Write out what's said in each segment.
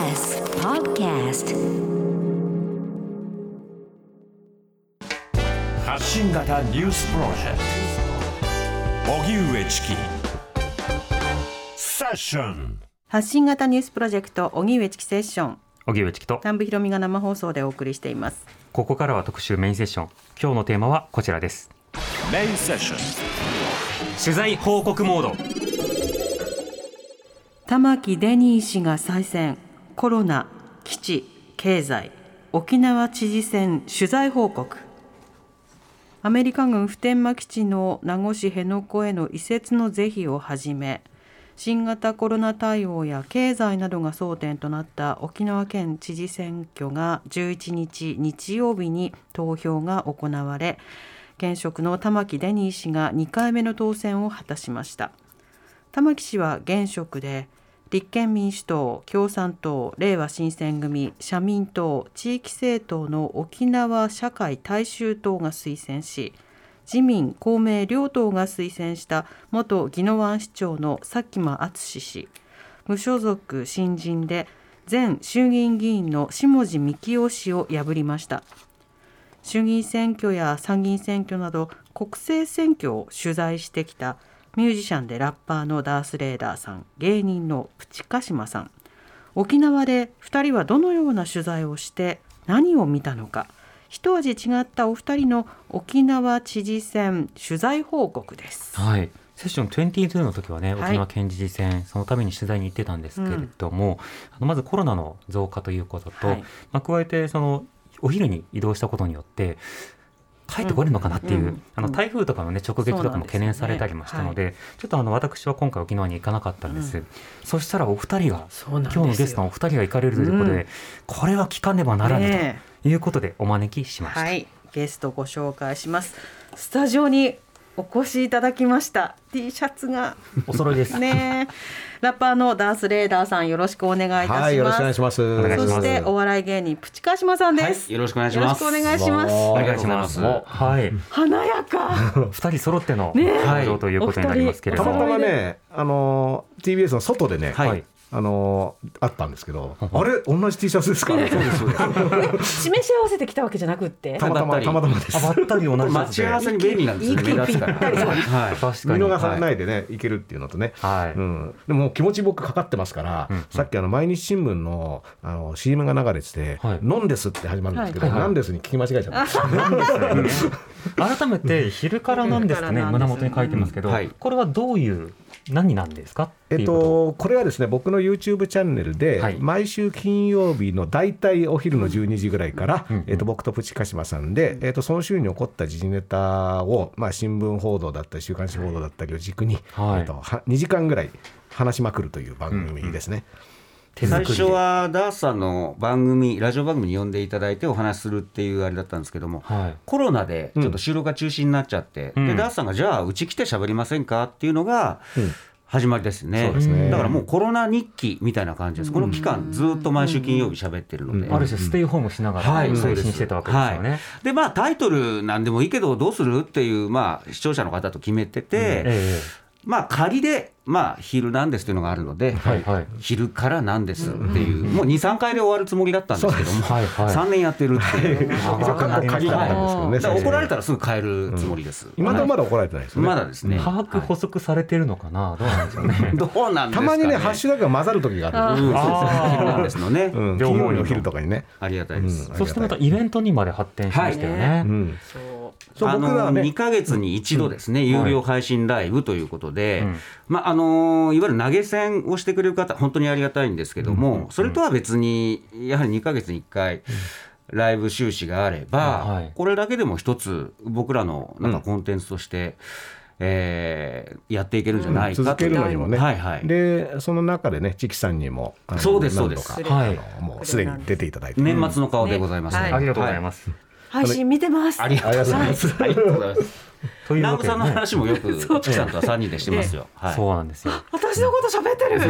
TBS Podcast 発信型ニュースプロジェクト荻上チキセッション。発信型ニュースプロジェクト荻上チキセッション。荻上チキと南部ひろみが生放送でお送りしています。ここからは特集メインセッション。今日のテーマはこちらです。メインセッション。取材報告モード。玉城デニー氏が再選、コロナ、基地、経済、沖縄知事選取材報告。アメリカ軍普天間基地の名護市辺野古への移設の是非をはじめ、新型コロナ対応や経済などが争点となった沖縄県知事選挙が11日日曜日に投票が行われ、現職の玉城デニー氏が2回目の当選を果たしました。玉城氏は現職で、立憲民主党、共産党、れいわ新選組、社民党、地域政党の沖縄社会大衆党が推薦し、自民、公明両党が推薦した元宜野湾市長の佐喜真淳氏、無所属新人で前衆議院議員の下地幹郎氏を破りました。衆議院選挙や参議院選挙など国政選挙を取材してきたミュージシャンでラッパーのダースレーダーさん、芸人のプチカシマさん。沖縄で2人はどのような取材をして何を見たのか、一味違ったお二人の沖縄知事選取材報告です。はい、セッション22の時はね、沖縄県知事選、はい、そのために取材に行ってたんですけれども、まずコロナの増加ということと、加えてそのお昼に移動したことによって帰ってこれるのかなっていう、台風とかの、ね、直撃とかも懸念されたりもしたの で、ね、はい、ちょっと私は今回沖縄に行かなかったんです、そしたらお二人が、今日のゲストのお二人が行かれるということで、これは聞かねばならぬということでお招きしました、はい、ゲストご紹介します。スタジオにお越しいただきました。 T シャツがお揃いですね。ラッパーのダースレーダーさん、よろしくお願いいたします。はい、よろしくお願いします。そしてお笑い芸人プチカシマさんです、はい、よろしくお願いします。よろしくお願いします。お願いします。はい、華やか二人揃っての登場ということになりますけれども、たまたまね、TBS の外でね、はい、あったんですけど、あれ同じ T シャツですか。示し合わせてきたわけじゃなくって、たまたまです。全く同じ。待ち合わせに便利なんですよね。息ぴったりそうです。はい、確かに見逃さないでね、いけるっていうのとね、はい、でも気持ち僕かかってますから、さっき毎日新聞のCM が流れてて、ノンですって始まるんですけど、ノンですに聞き間違えちゃったんですよね。改めて昼からなんですかね、胸元に書いてますけど、これはどういう何なんですか。これはですね、僕の YouTube チャンネルで、毎週金曜日のだいたいお昼の12時ぐらいから、僕とプチカシマさんで、その週に起こった時事ネタを、新聞報道だったり週刊誌報道だったりを軸に、2時間ぐらい話しまくるという番組ですね。最初はダースさんの番組、ラジオ番組に呼んでいただいてお話しするっていうあれだったんですけども、コロナでちょっと収録が中止になっちゃって、でダースさんがじゃあうち来て喋りませんかっていうのが始まりですね。そうですね。だからもうコロナ日記みたいな感じです。この期間ずっと毎週金曜日喋ってるので、ある種ステイホームしながら配信してたわけですよね。で、タイトルなんでもいいけどどうするっていう、視聴者の方と決めてて、仮で昼なんですというのがあるので、昼からなんですっていう、もう 2,3 回で終わるつもりだったんですけども、3年やってるっていう仮なんですけどね。怒られたらすぐ変えるつもりです。今まだ怒られてないですね。まだですね。把握補足されてるのかな、どうなんでしょうね。どうなんですかね。たまにね、ハッシュタグが混ざる時がある。昼なんですのね、金曜日の昼とかにね。ありがたいです。そしてまたイベントにまで発展しましたよね。僕らはね、2ヶ月に一度ですね、有料配信ライブということで、いわゆる投げ銭をしてくれる方、本当にありがたいんですけども、それとは別にやはり2ヶ月に1回ライブ収支があれば、これだけでも一つ僕らのコンテンツとして、やっていけるんじゃないかと、続けるのにもね、でその中でね、チキさんにもそうですそうです、もうすでに出ていただいて、年末の顔でございますね。ありがとうございます。配信見てます。ありがとうございます。南部さんの話もよく月さんとは3人でしてますよ、はい、そうなんですよ。私のこと喋ってる、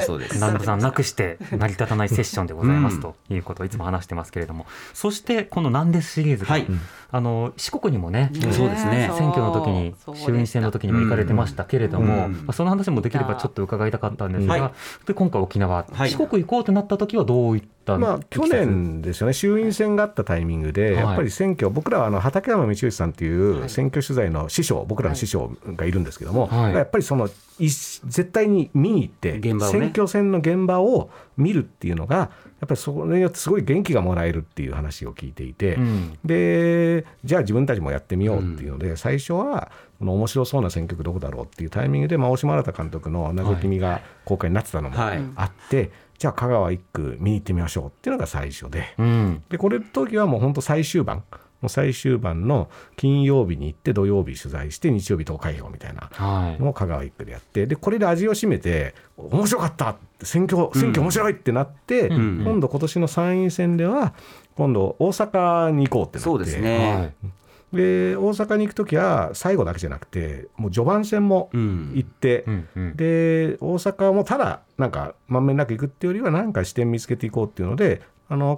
そうです南部さんなくして成り立たないセッションでございますということをいつも話してますけれども、そしてこのなんですシリーズ、はい、四国にも ね、選挙の時に衆院選の時にも行かれてましたけれども、その話もできればちょっと伺いたかったんですが、はい、で今回沖縄、はい、四国行こうとなった時はどういった、去年ですよね、衆院選があったタイミングで、はい、やっぱり選挙、僕らは畠山道義さんという選挙取材の師匠、はい、僕らの師匠がいるんですけども、はい、やっぱりその絶対に見に行って、ね、選挙戦の現場を見るっていうのがやっぱりそれによってすごい元気がもらえるっていう話を聞いていて、うん、でじゃあ自分たちもやってみようっていうので、うん、最初はこの面白そうな選挙区どこだろうっていうタイミングで、大島新監督の謎君が公開になってたのもあって、はいはい、じゃあ香川一区見に行ってみましょうっていうのが最初 で、これの時はもう本当最終盤の金曜日に行って土曜日取材して日曜日投開票みたいなのを香川一区でやって、でこれで味を占めて面白かった、選挙面白いってなって、うんうんうん、今年の参院選では今度大阪に行こうってなって、そうですね、はい、で大阪に行くときは最後だけじゃなくてもう序盤戦も行って、うんうんうん、で大阪もただなんかまんべんなく行くっていうよりはなんか視点見つけていこうっていうので、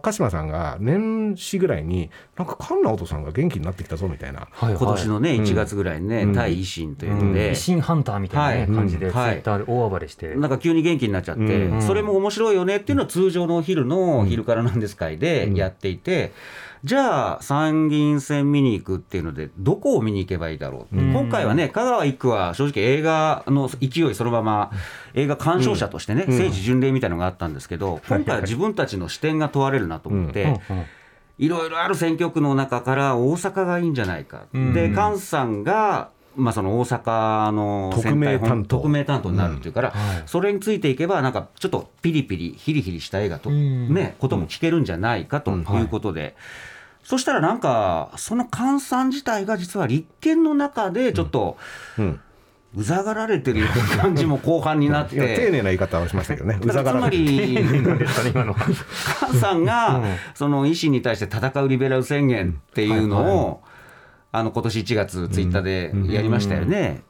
鹿島さんが年始ぐらいになんか菅直人さんが元気になってきたぞみたいな、はいはい、今年のね1月ぐらいにね、うん、対維新というので、維新ハンターみたいな、ね、はい、感じでツイッターで大暴れして、はい、なんか急に元気になっちゃって、うん、それも面白いよねっていうのを通常のお昼の昼からなんです会でやっていて、うんうん、じゃあ参議院選見に行くっていうのでどこを見に行けばいいだろう、うん、今回はね香川一区は正直映画の勢いそのまま映画鑑賞者としてね、うん、聖地巡礼みたいなのがあったんですけど、今回は自分たちの視点が問われるなと思って、うんうん、いろいろある選挙区の中から大阪がいいんじゃないか、うん、で菅さんがその大阪の特命担当になるっていうから、うん、はい、それについていけばなんかちょっとピリピリヒリヒリした映画と、うんね、ことも聞けるんじゃないかということで、うんうん、はい、そしたらなんかその菅さん自体が実は立憲の中でちょっと、うんうん、うざがられてる感じも後半になって丁寧な言い方をしましたけどね、うざがられてる、つまり菅さんがその維新に対して戦うリベラル宣言っていうのを今年1月ツイッターでやりましたよね。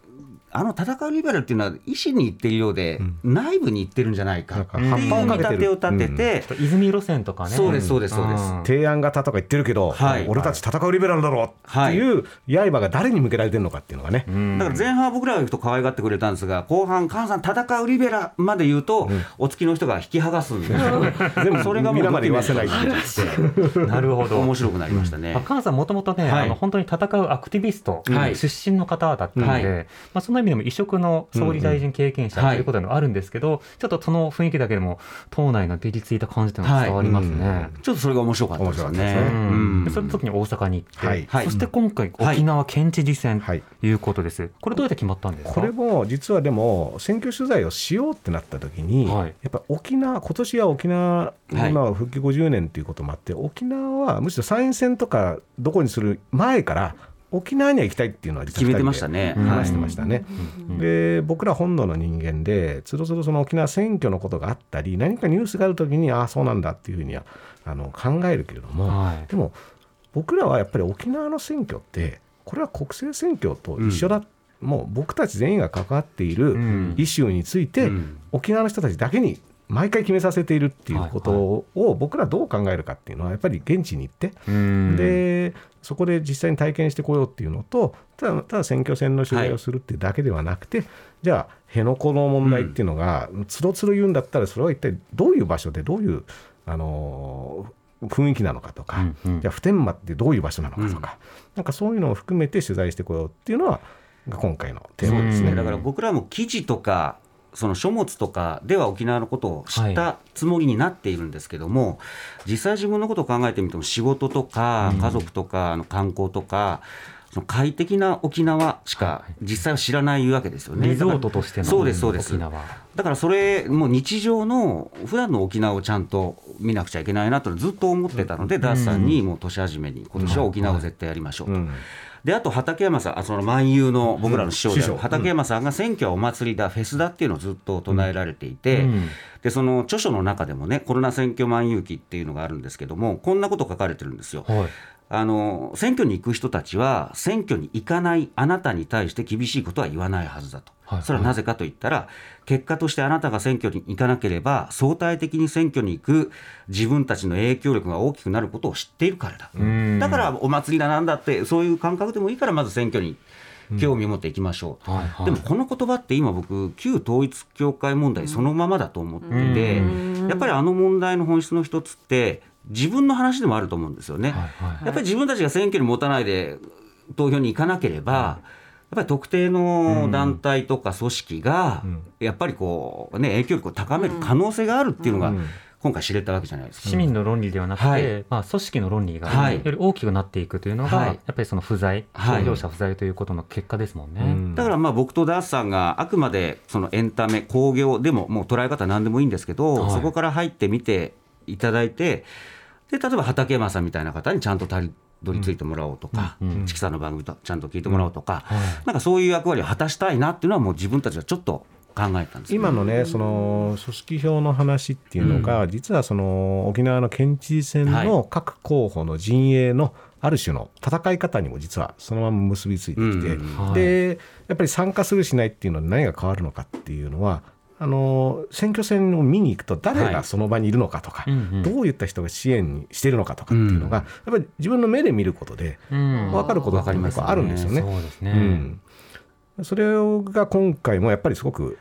戦うリベラルっていうのは維新に行っているようで内部に行ってるんじゃないかっていう見立てを立てて、うん、泉路線とかね、そうです、うん、提案型とか言ってるけど、はい、俺たち戦うリベラルだろうっていう刃が誰に向けられてるのかっていうのがね、はい、だから前半は僕らが行くと可愛がってくれたんですが、後半菅さん戦うリベラルまで言うと、うん、お付きの人が引き剥がすんで、うん、それがもう皆まで言わせないってなるほど面白くなりましたね。菅さんもともとね、はい、本当に戦うアクティビスト、はい、出身の方だったので、はい、その意味でも異色の総理大臣経験者ということがあるんですけど、うん、はい、ちょっとその雰囲気だけでも党内のピリついた感じというのが伝わりますね、はい、うん、ちょっとそれが面白かったですね、うん、でその時に大阪に行って、はいはい、そして今回沖縄県知事選ということです、はい、これどうやって決まったんですか。これも実はでも選挙取材をしようってなった時に、はい、やっぱ沖縄、今年は沖縄、はい、今は復帰50年ということもあって、沖縄はむしろ参院選とかどこにする前から沖縄には行きたいっていうのは決めてましたね、話してましたね、はい、で僕ら本土の人間でつどつどその沖縄選挙のことがあったり何かニュースがあるときにああそうなんだっていうふうには考えるけれども、はい、でも僕らはやっぱり沖縄の選挙ってこれは国政選挙と一緒だ、うん、もう僕たち全員が関わっているイシューについて、うん、沖縄の人たちだけに毎回決めさせているっていうことを僕らどう考えるかっていうのはやっぱり現地に行って、はい、でそこで実際に体験してこようっていうのと、ただ選挙戦の取材をするっていうだけではなくて、はい、じゃあ辺野古の問題っていうのがつどつど言うんだったらそれは一体どういう場所でどういう雰囲気なのかとか、うんうん、じゃあ普天間ってどういう場所なのかとか、うん、なんかそういうのを含めて取材してこようっていうのは今回のテーマですね。だから僕らも記事とかその書物とかでは沖縄のことを知ったつもりになっているんですけども、はい、実際自分のことを考えてみても仕事とか家族とか観光とか、うん、その快適な沖縄しか実際は知らないわけですよね、リゾートとしてのそうです沖縄だから、それもう日常の普段の沖縄をちゃんと見なくちゃいけないなとずっと思ってたので、ダースさんにもう年始めに今年は沖縄を絶対やりましょうと、うんはいうん、であと畠山さん、その万有の僕らの師匠である畠山さんが選挙はお祭りだ、フェスだっていうのをずっと唱えられていて、うん、でその著書の中でもねコロナ選挙万有記っていうのがあるんですけども、こんなこと書かれてるんですよ、はい、選挙に行く人たちは選挙に行かないあなたに対して厳しいことは言わないはずだと、はいはい、それはなぜかといったら結果としてあなたが選挙に行かなければ相対的に選挙に行く自分たちの影響力が大きくなることを知っているからだ、だからお祭りだなんだってそういう感覚でもいいからまず選挙に興味を持っていきましょう、はいはい、でもこの言葉って今僕旧統一教会問題そのままだと思ってて、やっぱりあの問題の本質の一つって自分の話でもあると思うんですよね、はいはい、やっぱり自分たちが選挙に持たないで投票に行かなければ、はい、やっぱり特定の団体とか組織がやっぱりこう、ね、影響力を高める可能性があるっていうのが今回知れたわけじゃないですか、市民の論理ではなくて、はい、組織の論理がより大きくなっていくというのが、はい、やっぱりその不在、投票者不在ということの結果ですもんね、はい、だから僕とダースさんがあくまでそのエンタメ興行でももう捉え方何でもいいんですけど、はい、そこから入ってみていただいて、で例えば畠山さんみたいな方にちゃんとたどり着いてもらおうとか、チキさんの番組とちゃんと聞いてもらおうとか、なんかそういう役割を果たしたいなっていうのはもう自分たちはちょっと考えたんですね。今のねその組織票の話っていうのが、実はその沖縄の県知事選の各候補の陣営のある種の戦い方にも実はそのまま結びついてきて、でやっぱり参加するしないっていうのは何が変わるのかっていうのは、選挙戦を見に行くと誰がその場にいるのかとか、はい、どういった人が支援しているのかとかっていうのが、やっぱり自分の目で見ることで分かることがあるんですよね。そうですね、それが今回もやっぱりすごく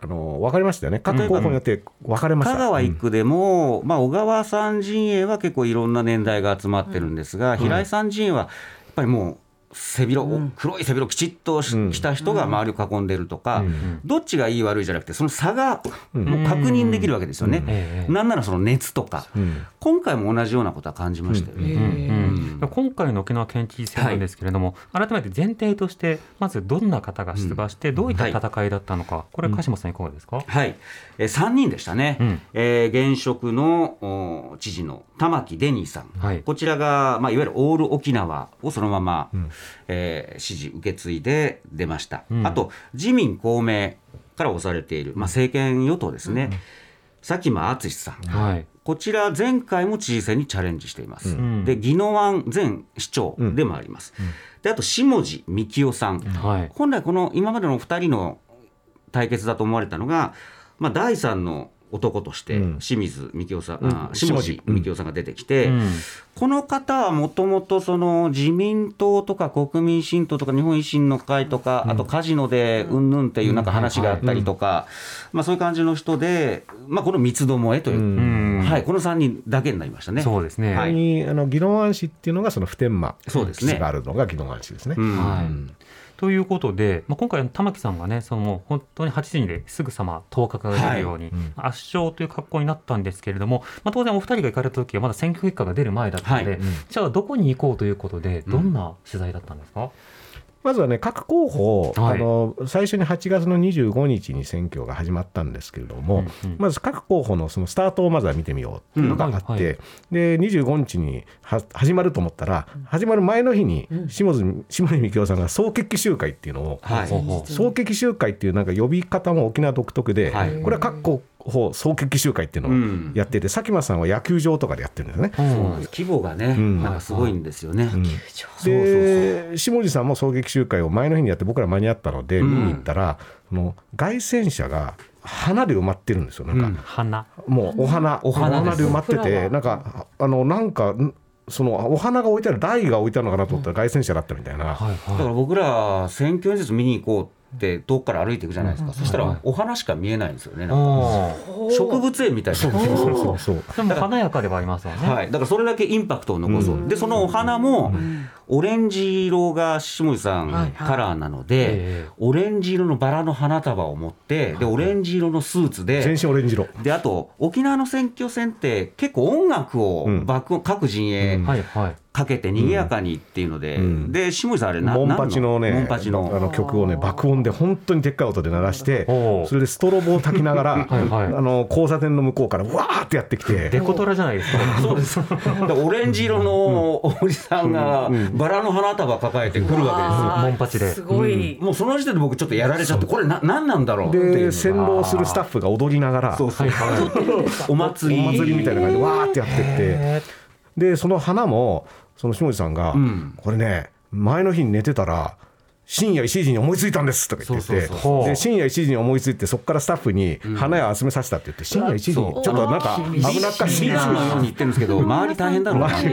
分かりましたよね。各候補によって分かれました。香川1区でも、小川さん陣営は結構いろんな年代が集まってるんですが、平井さん陣営はやっぱりもう黒い背広をきちっとした人が周りを囲んでるとか、どっちがいい悪いじゃなくてその差がもう確認できるわけですよね、なんならその熱とか、今回も同じようなことは感じましたよね、今回の沖縄県知事選なんですけれども、はい、改めて前提としてまずどんな方が出馬してどういった戦いだったのか、これ鹿島さんいかがですか。はい、3人でしたね、現職の知事の玉城デニーさん、はい、こちらが、いわゆるオール沖縄をそのまま、支持受け継いで出ました、あと自民公明から推されている、政権与党ですね、佐喜真淳さん、はい、こちら前回も知事選にチャレンジしています、で宜野湾前市長でもあります、であと下地幹夫さん、本来この今までの2人の対決だと思われたのが、第3の男として下地幹夫さんが出てきて、この方はもともと自民党とか国民新党とか日本維新の会とか、あとカジノでうんぬんっていうなんか話があったりとか、そういう感じの人で、この三つどもえという、はい、この3人だけになりましたね。そうですね、はい、宜野湾市っていうのがその普天間基地があるのが宜野湾市ですね、ということで、今回玉木さんがね、本当に8時にですぐさま当確が出るように、圧勝という格好になったんですけれども、当然お二人が行かれた時はまだ選挙結果が出る前だったので、じゃあどこに行こうということでどんな取材だったんですか。まずはね、各候補、最初に8月の25日に選挙が始まったんですけれども、まず各候補のそのスタートをまずは見てみようというのがあって、で25日に始まると思ったら、始まる前の日に下地幹夫さんが総決起集会っていうのを、総決起集会っていうなんか呼び方も沖縄独特で、これは各候補総決起集会っていうのをやってて、佐喜真さんは野球場とかでやってるんですね、規模がね、なんかすごいんですよね、で下地さんも総決起集会を前の日にやって、僕ら間に合ったので見に行ったら、街宣車が花で埋まってるんですよ。なんか花、もうお花で埋まってて、なんかそのお花が置いてある、台が置いてあるのかなと思ったら街宣車だったみたいな、だから僕ら選挙演説見に行こうってで遠くから歩いていくじゃないですか、そしたらお花しか見えないんですよね、植物園みたいな。でも華やかではありますよね、だからそれだけインパクトを残そう、でそのお花もオレンジ色が下地さんカラーなので、オレンジ色のバラの花束を持って、でオレンジ色のスーツで、全身オレンジ色で、あと沖縄の選挙戦って結構音楽を各陣営かけて賑やかにっていうので、で下地さんあれモンパチのね、曲をね爆音で本当にでっかい音で鳴らして、それでストロボを焚きながら交差点の向こうからわーってやってきて、デコトラじゃないですか。そうです。オレンジ色のおじさんがバラの花束抱えてくるわけです。モンパチで。すごい。もうその時点で僕ちょっとやられちゃって、これ何なんだろうっていう。で先導するスタッフが踊りながら、お祭りみたいな感じでわーってやってって。でその花もその下地さんが、うん、これね前の日に寝てたら深夜1時に思いついたんですとか言ってて、で深夜1時に思いついてそこからスタッフに花屋を集めさせたって言って、深夜1時にちょっとなんか危なっかしいなのように言ってるんですけど、周り大変だろうなって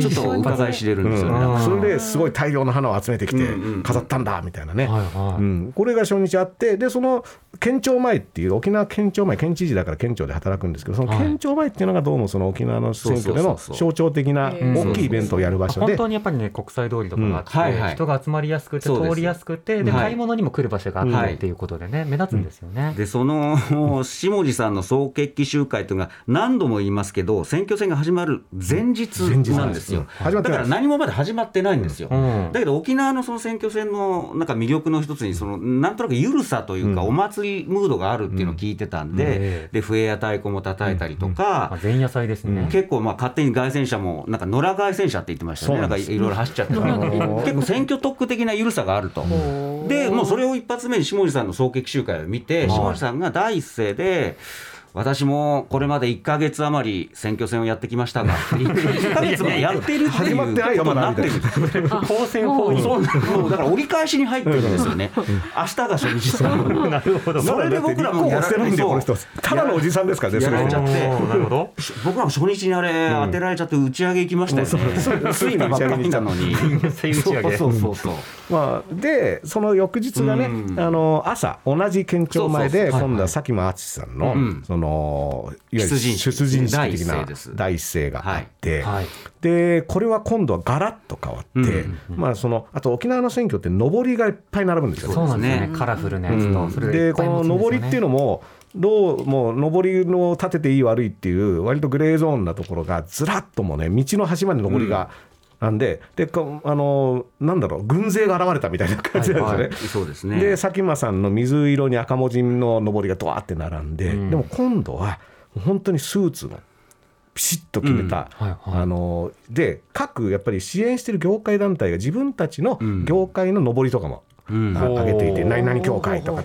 ちょっと伺い知れるんですよね、うん、それですごい大量の花を集めてきて飾ったんだみたいなね、うん、これが初日あって、でその県庁前っていう、沖縄県庁前、県知事だから県庁で働くんですけど、その県庁前っていうのがどうもその沖縄の選挙での象徴的な大きいイベントをやる場所で、本当にやっぱりね国際通りとかがあって、うんはいはい、人が集まりやすくて通りやすくて、で買い物にも来る場所があってっていうことでね、はい、目立つんですよね。でその下地さんの総決起集会というのが何度も言いますけど、選挙戦が始まる前日なんですよ、うん、だから何もまだ始まってないんですよ、うん、だけど沖縄のその選挙戦のなんか魅力の一つに、そのなんとなく緩さというか、うん、お祭りムードがあるっていうのを聞いてたんで、うん、で笛や太鼓も叩いたりとか、うんうん、前夜祭ですね、結構まあ勝手に凱旋車もなんか野良凱旋車って言ってましたね、なんかいろいろ走っちゃって結構選挙特的な緩さがあると。でもうそれを一発目に下地さんの総決起集会を見て、下地さんが第一声で、私もこれまで1ヶ月余り選挙戦をやってきましたが1ヶ月もやってるっていうことになってる当選法に、そうだから折り返しに入ってるんですよね明日が初日なるほど。それで僕らもやられてただのおじさんですからね、やられちゃって、僕らも初日にあれ当てられちゃって打ち上げ行きましたよね、ついにばっかりなのにでその翌日がね、朝同じ県庁前で今度は佐喜真淳さんの出陣式的な第一声があって、はいはい、でこれは今度はガラッと変わって、まあ、そのあと沖縄の選挙って上りがいっぱい並ぶんですよ。そうですね、カラフルなやつと、それでいっぱい持つんですよね。でこの上りっていうのもどうも上りの立てていい悪いっていう割とグレーゾーンなところがずらっともね、道の端まで上りが、なんでなんだろう、軍勢が現れたみたいな感じなんですね。で佐喜真さんの水色に赤文字の上りがドワーって並んで、うん、でも今度は本当にスーツのピシッと決めた、うんはいはい、で各やっぱり支援してる業界団体が自分たちの業界の上りとかも上げていて、何々協会とか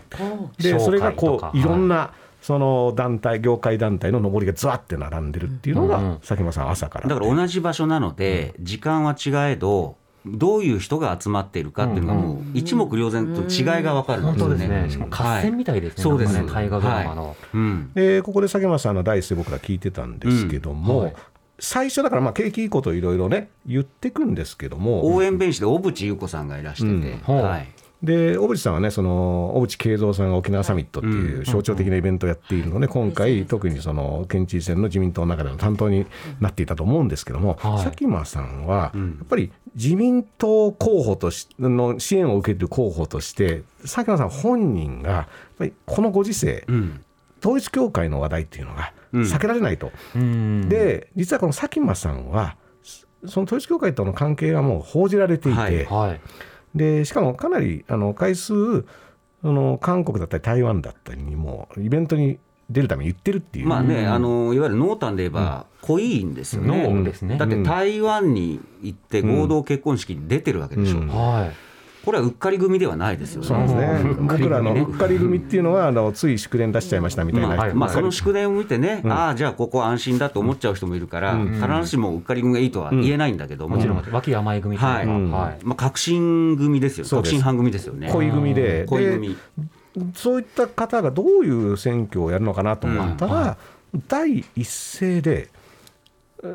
で、それがこういろんな、はい、その団体業界団体の上りがずわって並んでるっていうのが佐喜真さん朝からだから同じ場所なので、時間は違えどどういう人が集まっているかっていうのがもう一目瞭然と違いが分かるんですよね。本当ですね、しかも合戦みたいですね、はい、そうですね、大河ドラマの、はいうん、でここで佐喜真さんの第一声僕ら聞いてたんですけども、うんはい、最初だからまあ景気いいこといろいろね言ってくんですけども、応援弁士で小渕優子さんがいらしてて、うんはいはいで小渕さんはね、その小渕恵三さんが沖縄サミットっていう象徴的なイベントをやっているので、今回特にその県知事選の自民党の中での担当になっていたと思うんですけども、佐喜真さんはやっぱり自民党候補としの支援を受ける候補として、佐喜真さん本人がやっぱりこのご時世、統一教会の話題っていうのが避けられないと、で実はこの佐喜真さんはその統一教会との関係がもう報じられていて、はいはいでしかもかなり回数韓国だったり台湾だったりにもイベントに出るために言ってるっていう、まあね、いわゆる濃淡で言えば濃いんですよね、うん、だって台湾に行って合同結婚式に出てるわけでしょ、うんうんはい、これはうっかり組ではないですよね。そうですね、僕らのうっかり組っていうのはつい祝電出しちゃいましたみたいな、まあまあ、その祝電を見てね、うん、ああじゃあここ安心だと思っちゃう人もいるから、うん、必ずしもうっかり組がいいとは言えないんだけども、うん、もちろん脇甘い組というか、はいはいまあ、革新組ですよ、革新派組ですよね、恋組で、恋組そういった方がどういう選挙をやるのかなと思ったら、うんはい、第一声で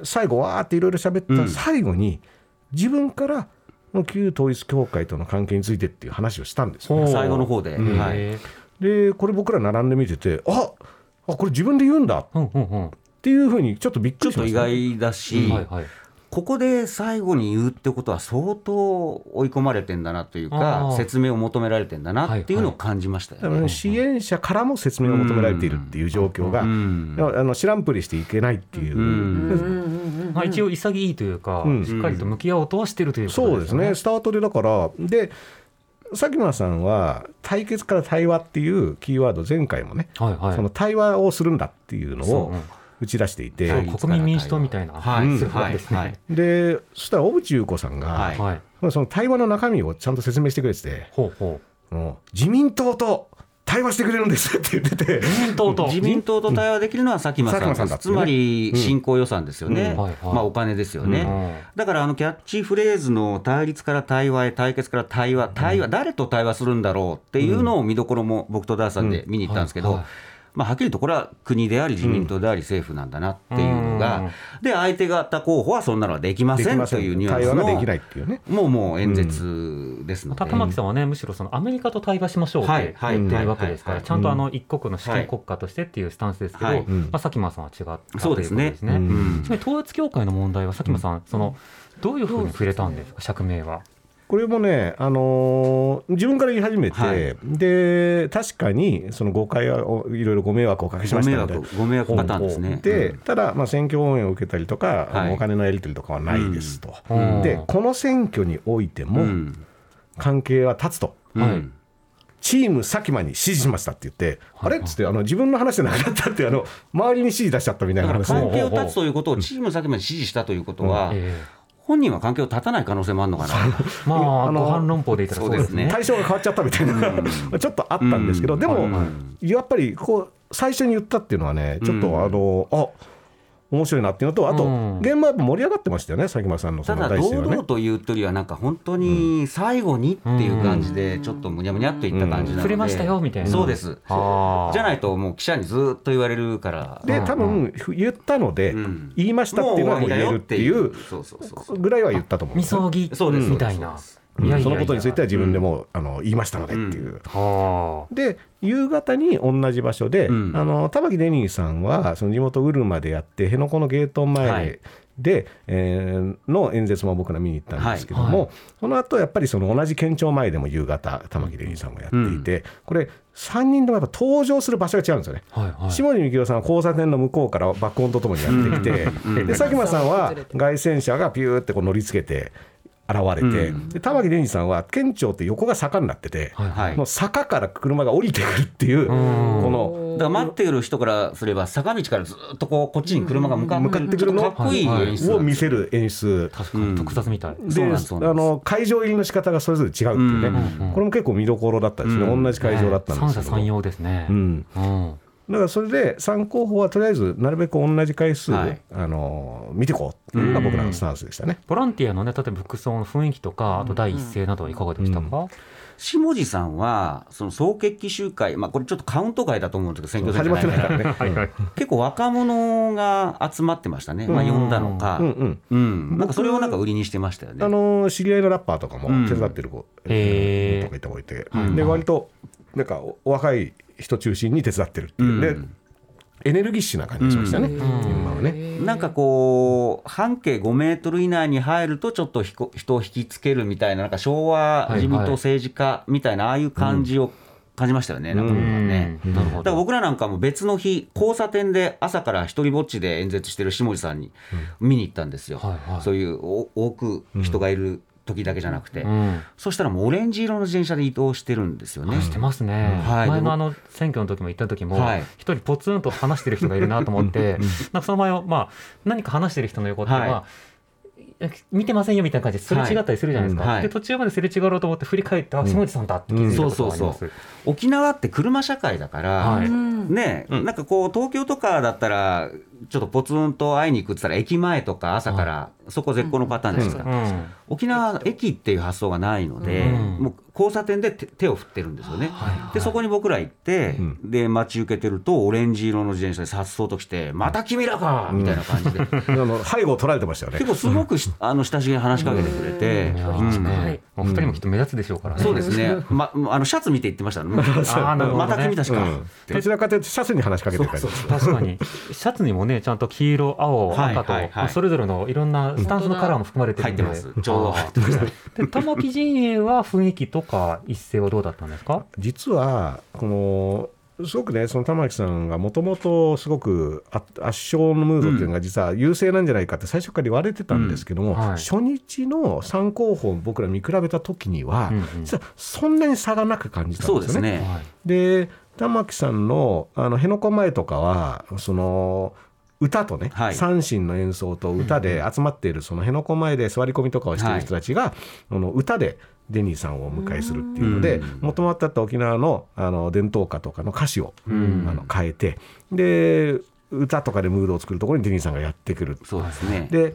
最後わーっていろいろ喋った最後に、自分から旧統一教会との関係についてっていう話をしたんですよ、ね、最後の方で、うんはい、でこれ僕ら並んで見てて、あこれ自分で言うんだっていうふうにちょっとびっくりしました、ね、ちょっと意外だし、うんはいはい、ここで最後に言うってことは相当追い込まれてんだなというか、説明を求められてんだなっていうのを感じましたよね、はいはい、支援者からも説明を求められているっていう状況が、知らんぷりしていけないっていう、まあ、一応潔いというか、しっかりと向き合おうとはしてるということですね、そうですね、スタートでだからで佐喜真さんは対決から対話っていうキーワード前回もね、はいはい、その対話をするんだっていうのを打ち出していて、国民民主党みたいな、はいですねはいはい、でそしたら小渕優子さんが、はい、その対話の中身をちゃんと説明してくれてて、自民党と対話してくれるんですって言ってて、自民党と対話できるのは佐喜眞さんです。つまり振興予算ですよね、お金ですよね、だからキャッチフレーズの対立から対話へ、対決から対話、誰と対話するんだろうっていうのを見どころも僕とダーさんで見に行ったんですけど、はっきりとこれは国であり自民党であり政府なんだなっていうのが、で相手方候補はそんなのはできませんというニュアンスの対話ができないっていうね、もう演説ですので、高巻さんはね、むしろそのアメリカと対話しましょうって言ってるわけですから、ちゃんと一国の主権国家としてっていうスタンスですけど、佐喜眞さんは違ったということですね。ちなみに統一教会の問題は佐喜眞さん、そのどういうふうに触れたんですか、釈明は。これもね、自分から言い始めて、で確かにその誤解をいろいろご迷惑をおかけしましたので、ご迷惑パターンですね。でただ、選挙応援を受けたりとか、お金のやり取りとかはないですと、でこの選挙においても、関係は立つと、チーム佐喜眞に指示しましたって言って、あれっつって自分の話じゃなかったって周りに指示出しちゃったみたいな話、ね、関係を断つということをチーム佐喜眞に指示したということは、本人は関係を断たない可能性もあるのかなご飯論法で言ったらそうですね、対象が変わっちゃったみたいなちょっとあったんですけど、でも、やっぱりこう最初に言ったっていうのはね、ちょっと面白いなっていうのと、あと、現場は盛り上がってましたよね、佐喜眞さんのその題してはね。ただ堂々というとりはなんか本当に最後にっていう感じでちょっとむにゃむにゃっといった感じなので、触れましたよみたいな。そうです、じゃないともう記者にずっと言われるから、で多分言ったので、言いましたっていうのはもう言えるっていうぐらいは言ったと思うんですよ。みそぎみたいな、そのことについては自分でも言いましたのでっていう、で夕方に同じ場所で、玉城デニーさんはその地元うるまでやって、辺野古のゲート前で、の演説も僕ら見に行ったんですけども、その後やっぱりその同じ県庁前でも夕方玉城デニーさんもやっていて、これ3人ともやっぱ登場する場所が違うんですよね、下地幹郎さんは交差点の向こうから爆音とともにやってきて、で佐喜眞さんは街宣車がピューってこう乗りつけて現れて、で玉城デニーさんは県庁って横が坂になってて、もう坂から車が降りてくるっていう、このだから待っている人からすれば坂道からずっとこっちに車が向かってくるのを見せる演出、確かに特撮みたいで、会場入りの仕方がそれぞれ違うっていうね、これも結構見どころだったですね、同じ会場だったんですけど、三者三様ですね、だからそれで3候補はとりあえずなるべく同じ回数で、見ていこうっていうのが僕らのスタンスでしたね。ボランティアのね、例えば服装の雰囲気とか、あと第一声などはいかがでしたか。下地さんはその総決起集会、これちょっとカウント会だと思うんですけど、選挙戦じゃないからね結構若者が集まってましたね、呼んだのか、それをなんか売りにしてましたよね。知り合いのラッパーとかも手伝ってる子とかいた方がいて、割となんかお若い人中心に手伝ってるっていう、エネルギッシュな感じがしましたね、今はね。なんかこう半径5メートル以内に入るとちょっと人を引きつけるみたいな、なんか昭和自民党政治家みたいな、ああいう感じを感じましたよね、だから僕らなんかも別の日、交差点で朝から一人ぼっちで演説してる下地さんに見に行ったんですよ、そういう多く人がいる、時だけじゃなくて、そしたらもうオレンジ色の自転車で移動してるんですよね。してますね、前の選挙の時も行った時も、一人ポツンと話してる人がいるなと思ってなんかその前は、何か話してる人の横って見てませんよみたいな感じですれ違ったりするじゃないですか、で途中まですれ違ろうと思って振り返って、下地さんだって気づいたことがあります。沖縄って車社会だから、なんかこう東京とかだったらちょっとポツンと会いに行くって言ったら駅前とか朝から、そこ絶好のパターンですから、沖縄駅っていう発想がないので、もう交差点で手を振ってるんですよね、でそこに僕ら行って、で待ち受けてるとオレンジ色の自転車で颯爽と来て、また君らかみたいな感じで、背後を取られてましたよね。結構すごく親しげに話しかけてくれて、お二人もきっと目立つでしょうからね。そうですね、シャツ見て言ってましたねまた君たちか、どちらかというとシャツに話しかけてるから、確かにシャツにもね、ちゃんと黄色、青、赤とそれぞれのいろんなスタンスのカラーも含まれてるんで、ちょうど入ってますで玉城陣営は雰囲気とか一斉はどうだったんですか。実はこのすごくね、その玉城さんがもともとすごく圧勝のムードっていうのが実は優勢なんじゃないかって最初から言われてたんですけども、初日の3候補を僕ら見比べた時には、実はそんなに差がなく感じたんですよね。で玉城さんの辺野古前とかはその歌とね、三線の演奏と歌で集まっている、その辺野古前で座り込みとかをしている人たちが、歌でデニーさんをお迎えするっていうので、もともとあった沖縄 の伝統歌とかの歌詞を変えて、で歌とかでムードを作るところにデニーさんがやってくる。そうですね。で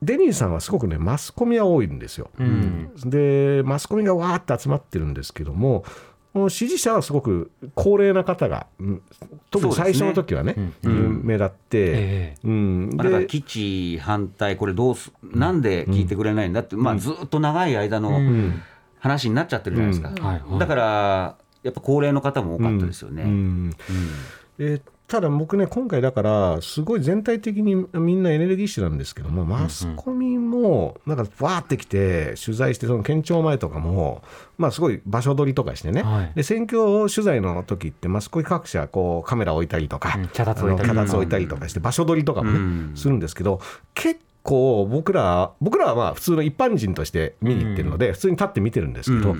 デニーさんはすごくねマスコミは多いんですよ、うん、でマスコミがわーって集まってるんですけども、支持者はすごく高齢な方が特に最初の時はね、有名だって、だから基地反対これどうすなんで聞いてくれないんだって、ずっと長い間の話になっちゃってるじゃないですか、だからやっぱ高齢の方も多かったですよね、ただ僕ね今回だからすごい全体的にみんなエネルギッシュなんですけども、マスコミもなんかわーってきて取材して、その県庁前とかもすごい場所取りとかしてね、で選挙取材の時ってマスコミ各社こうカメラ置いたりとか脚立置いたりとかして場所取りとかもね、するんですけど、結構僕らは普通の一般人として見に行ってるので、普通に立って見てるんですけど、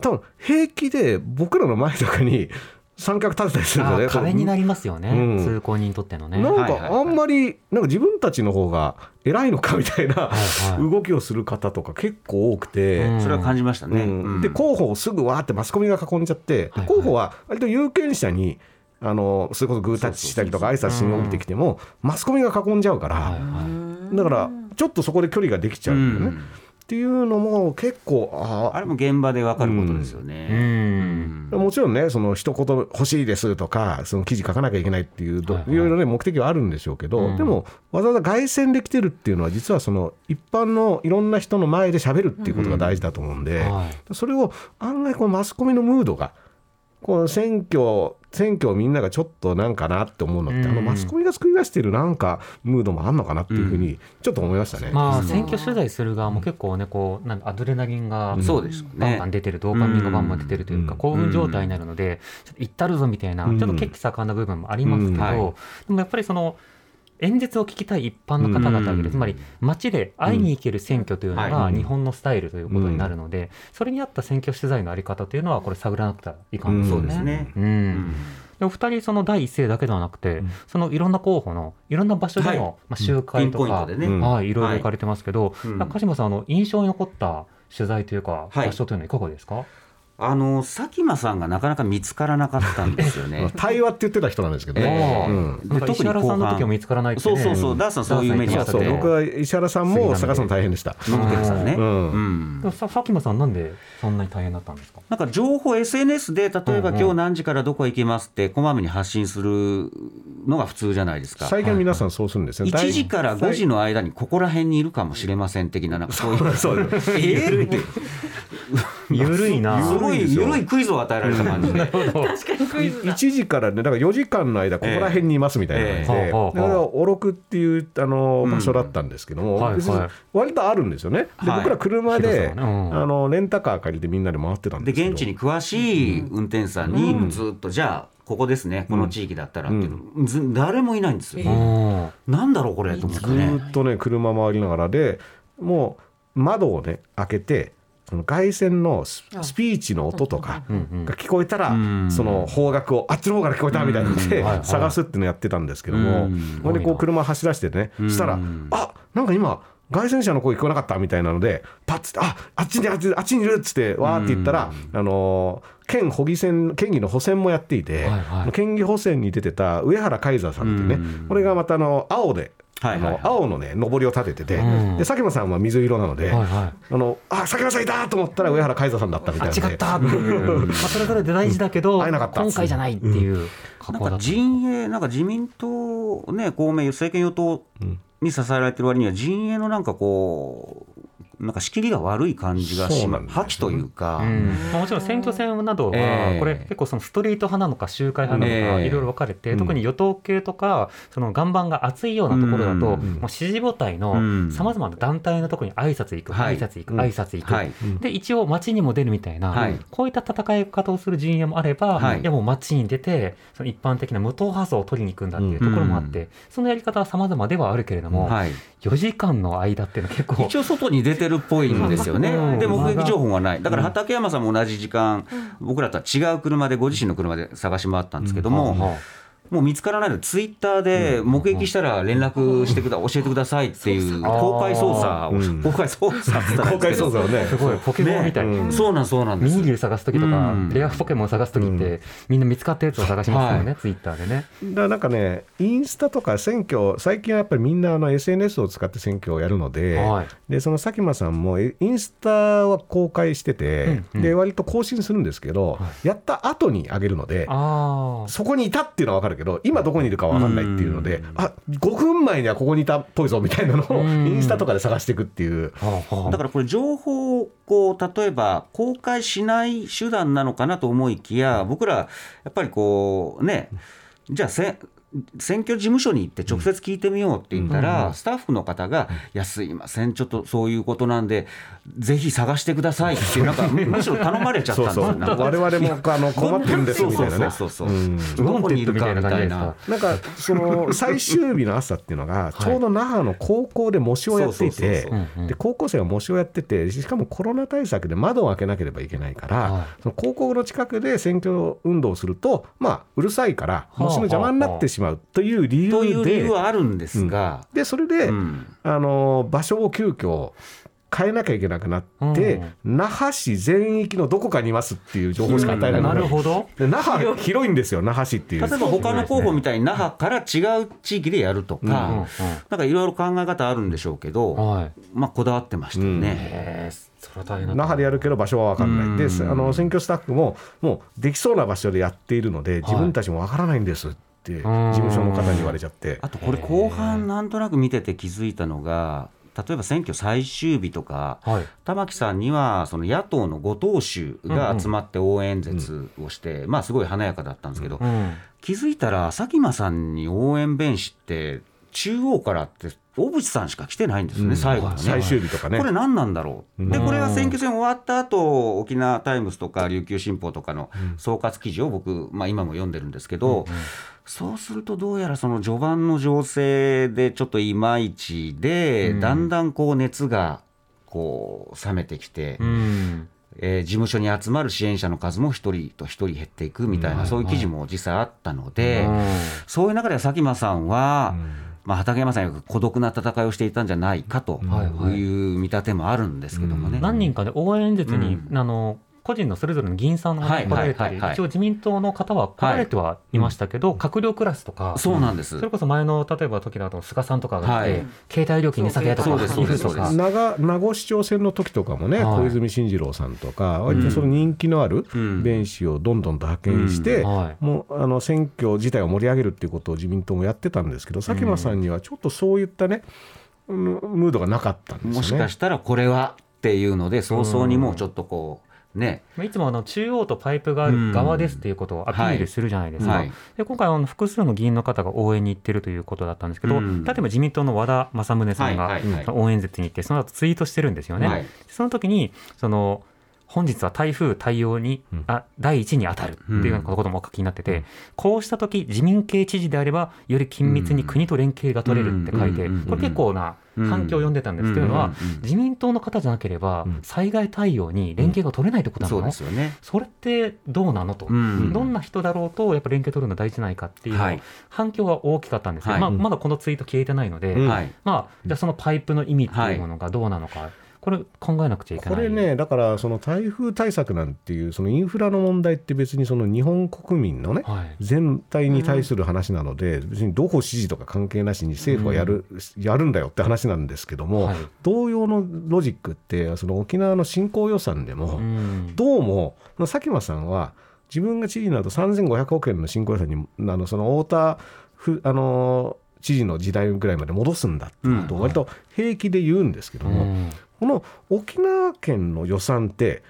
多分平気で僕らの前とかに三脚立てたりするので、壁になりますよね、通行人にとってのね、なんかあんまりなんか自分たちの方が偉いのかみたいな動きをする方とか結構多くて、それは感じましたね、で候補をすぐわーってマスコミが囲んじゃって、候補は割と有権者にそれこそグータッチしたりとか挨拶しに降りてきても、マスコミが囲んじゃうから、だからちょっとそこで距離ができちゃうよね、っていうのも結構 あれも現場で分かることですよね、もちろんねその一言欲しいですとか、その記事書かなきゃいけないっていういろいろね目的はあるんでしょうけど、でもわざわざ凱旋できてるっていうのは、実はその一般のいろんな人の前で喋るっていうことが大事だと思うんで、それを案外こうマスコミのムードがこう選挙みんながちょっとなんかなって思うのって、マスコミが作り出してるなんかムードもあんのかなっていうふうにちょっと思いましたね、選挙取材する側も結構ねこうなんかアドレナリンがバンバン出てる、ドーパミンがバンバン出てるというか、興奮状態になるのでちょっといったるぞみたいな、ちょっと血気盛んな部分もありますけど、でもやっぱりその演説を聞きたい一般の方々、つまり街で会いに行ける選挙というのが日本のスタイルということになるので、それに合った選挙取材の在り方というのはこれ探らなくてはいかんですよね、お二人その第一声だけではなくて、そのいろんな候補のいろんな場所での集会とか、いろいろ行かれてますけど、鹿島さん印象に残った取材というか場所というのはいかがですか？佐喜眞さんがなかなか見つからなかったんですよね対話って言ってた人なんですけど、で石原さんの時も見つからないって、そうダースさんそういうイメージだった。僕は石原さんも探すの大変でした。佐喜眞さんなんでそんなに大変だったんですか？なんか情報 SNS で例えば今日何時からどこへ行けますってこまめに発信するのが普通じゃないですか。最近皆さんそうするんですね。1時から5時の間にここら辺にいるかもしれません的な、なんかそういう緩いな、すごい緩いクイズを与えられた感じで確かにクイズだ。1時からねだから4時間の間ここら辺にいますみたいな感じで、だからおろくっていう場所だったんですけども、割とあるんですよね。で僕ら車で、レンタカー借りてみんなで回ってたんですけど、で現地に詳しい運転手さんにずっとじゃあここですねこの地域だったらっていうの、誰もいないんですよ、なんだろうこれと思ってね、ずっとね車回りながらで、もう窓をね開けて凱旋のスピーチの音とかが聞こえたら、その方角をあっちの方から聞こえたみたいなので探すっていうのをやってたんですけども、これでこう車走らせてね、したらあなんか今凱旋者の声聞こえなかったみたいなのでパッつってあっちにあっちにいるっつってわーって言ったら、県議の補選もやっていて、県議補選に出てた上原海座さんってね、これがまた青で。青のね上りを立ててて、で佐喜眞さんは水色なので、佐喜眞さんいたと思ったら上原海座さんだったみたいなので、違ったっていうそれぞれで大事だけど今回じゃないっていう格好だった。なんか陣営なんか自民党ね公明政権与党に支えられてる割には陣営のなんかこうなんか仕切りが悪い感じがします。覇気というか、もちろん選挙戦などはこれ結構そのストリート派なのか集会派なのかいろいろ分かれて、特に与党系とかその岩盤が厚いようなところだと、もう支持母体のさまざまな団体のところに挨拶行くで一応街にも出るみたいな、こういった戦い方をする陣営もあれば、いやもう街に出てその一般的な無党派層を取りに行くんだっていうところもあって、そのやり方はさまざまではあるけれども、4時間の間っていうのは結構一応外に出てるっぽいんですよね、で目撃情報はない。だから畠山さんも同じ時間、僕らとは違う車でご自身の車で探し回ったんですけども、もう見つからないのでツイッターで目撃したら連絡してくだ、教えてくださいっていう公開捜査を、公開捜査をね、すごいポケモンみたいに、ね、そうなんそうなんです。ミニル探すときとか、レアポケモン探すときって、みんな見つかったやつを探しますよね、はい、ツイッターでね。だからなんかね、インスタとか選挙、最近はやっぱりみんなSNS を使って選挙をやるので、はい、でその佐喜眞さんもインスタは公開してて、で割と更新するんですけど、やった後に上げるので、そこにいたっていうのは分かるけど、今どこにいるか分かんないっていうので、あ、5分前にはここにいたっぽいぞみたいなのをインスタとかで探していくっていう。だからこれ情報をこう例えば公開しない手段なのかなと思いきや、僕らやっぱりこうね、じゃあ選挙事務所に行って直接聞いてみようって言ったら、スタッフの方がいやすいませんちょっとそういうことなんでぜひ探してくださいっていう、なんかむしろ頼まれちゃったんですよ。そうそう、我々も困ってるんですみたいなね、どこにいるかみたいな。なんかその最終日の朝っていうのがちょうど那覇の高校で模試をやっていて、で高校生が模試をやってて、しかもコロナ対策で窓を開けなければいけないから、その高校の近くで選挙運動をすると、まあうるさいから模試の邪魔になってしまうという理由はあるんですが、でそれで、場所を急遽変えなきゃいけなくなって、那覇市全域のどこかにいますっていう情報しか与えられない、なるほど。で那覇広いんですよ、那覇市っていう。例えば他の候補みたいに那覇から違う地域でやるとか、なんかいろいろ考え方あるんでしょうけど、まあ、こだわってましたよね。那覇でやるけど場所は分からないで、選挙スタッフももうできそうな場所でやっているので、自分たちも分からないんですって事務所の方に言われちゃって。あとこれ後半なんとなく見てて気づいたのが、例えば選挙最終日とか、玉木さんにはその野党の5党首が集まって応援演説をして、まあすごい華やかだったんですけど、気づいたら佐喜眞さんに応援弁士って中央からって小渕さんしか来てないんですね、最後のね、最終日とかね。これ何なんだろう、でこれは選挙戦終わった後、沖縄タイムズとか琉球新報とかの総括記事を僕、今も読んでるんですけど、そうするとどうやらその序盤の情勢でちょっといまいちで、だんだんこう熱がこう冷めてきて、事務所に集まる支援者の数も一人と一人減っていくみたいな、そういう記事も実際あったので、そういう中で佐喜眞さんは、畠山さんよく孤独な戦いをしていたんじゃないかという見立てもあるんですけどもね。何人かで応援演説に、個人のそれぞれの議員さんが来られたり、一応自民党の方は来られてはいましたけど、閣僚クラスとか、そうなんです。それこそ前の例えば時の菅さんとかが来て、携帯料金値下げとか、名護市長選の時とかもね、小泉進次郎さんとか割とその人気のある弁士をどんどんと派遣して、もう選挙自体を盛り上げるっていうことを自民党もやってたんですけど、佐喜眞さんにはちょっとそういったね、ムードがなかったんですよね。もしかしたらこれはっていうので、早々にもうちょっとこうね、いつも中央とパイプがある側ですということをアピールするじゃないですか、で今回は複数の議員の方が応援に行っているということだったんですけど、例えば自民党の和田政宗さんが応援演説に行って、その後ツイートしてるんですよね、その時に本日は台風対応に、第一に当たるというようなこともお書きになってて、こうした時自民系知事であればより緊密に国と連携が取れるって書いて、これ結構な反響を呼んでたんですけど、自民党の方じゃなければ災害対応に連携が取れないってことなの、そうですよね、それってどうなのと、どんな人だろうとやっぱ連携取るの大事じゃないかっていう、反響が大きかったんですけど、まだこのツイート消えてないので、じゃあそのパイプの意味っていうものがどうなのか、これ考えなくちゃいけない。これね、だからその台風対策なんていうそのインフラの問題って別にその日本国民のね、全体に対する話なので、別にどこ支持とか関係なしに政府はやるんだよって話なんですけども、同様のロジックってその沖縄の振興予算でも、どうも佐喜眞さんは自分が知事になると3500億円の振興予算にその太田知事の時代ぐらいまで戻すんだってことを割と平気で言うんですけども、この沖縄県の予算って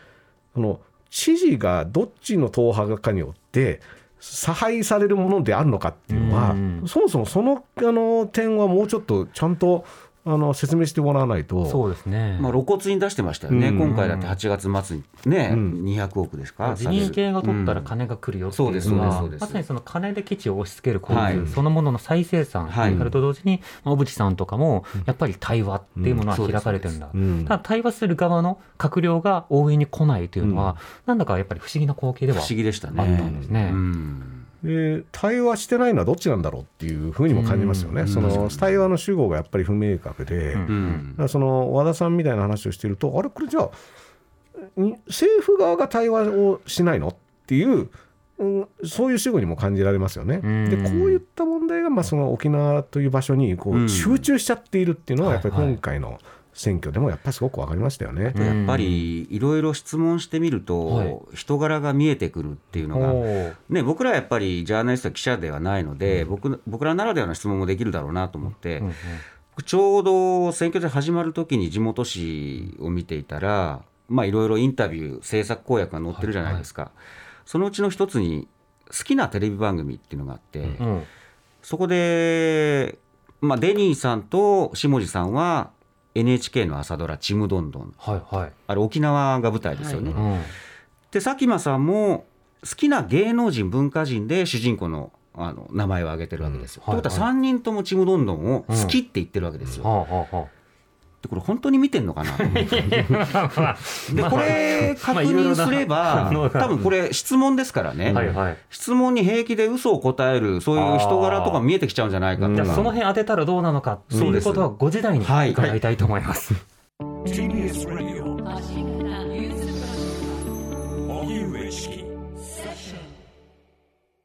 知事がどっちの党派かによって差配されるものであるのかっていうのは、そもそもその、点はもうちょっとちゃんと説明してもらわないと。そうですね、露骨に出してましたよね、今回だって8月末にね、200億ですか、自民系が取ったら金が来るよっていうのは、まさにその金で基地を押し付ける構図そのものの再生産があると同時に、小渕さんとかもやっぱり対話っていうものは開かれてるんだ、ただ対話する側の閣僚が応援に来ないというのは、なんだかやっぱり不思議な光景ではあったんですね。対話してないのはどっちなんだろうっていうふうにも感じますよね、うん、その対話の主語がやっぱり不明確で、うん、その和田さんみたいな話をしてると、あれこれじゃあ政府側が対話をしないのっていう、うん、そういう主語にも感じられますよね、うん、でこういった問題が、まあ、その沖縄という場所にこう集中しちゃっているっていうのはやっぱり今回の、はいはい、選挙でもやっぱりすごく分かりましたよね。やっぱりいろいろ質問してみると人柄が見えてくるっていうのが、ね、僕らはやっぱりジャーナリスト記者ではないので、うん、僕らならではの質問もできるだろうなと思って、うんうん、ちょうど選挙で始まる時に地元紙を見ていたら、まあいろいろインタビュー政策公約が載ってるじゃないですか、はいはい、そのうちの一つに好きなテレビ番組っていうのがあって、うん、そこで、まあ、デニーさんと下地さんはNHK の朝ドラちむどんどん、はいはい、あれ沖縄が舞台ですよね、はい、うん、で佐喜眞さんも好きな芸能人文化人で主人公 の名前を挙げてるわけですよ、うん、はいはい、ということは3人ともちむどんどんを好きって言ってるわけですよ、うん、はあはあ、でこれ本当に見てんのかなと思ってでこれ確認すれば多分これ質問ですからね、はいはい、質問に平気で嘘を答えるそういう人柄とか見えてきちゃうんじゃないかって、うん、その辺当てたらどうなのかということはご時代に伺いたいと思います。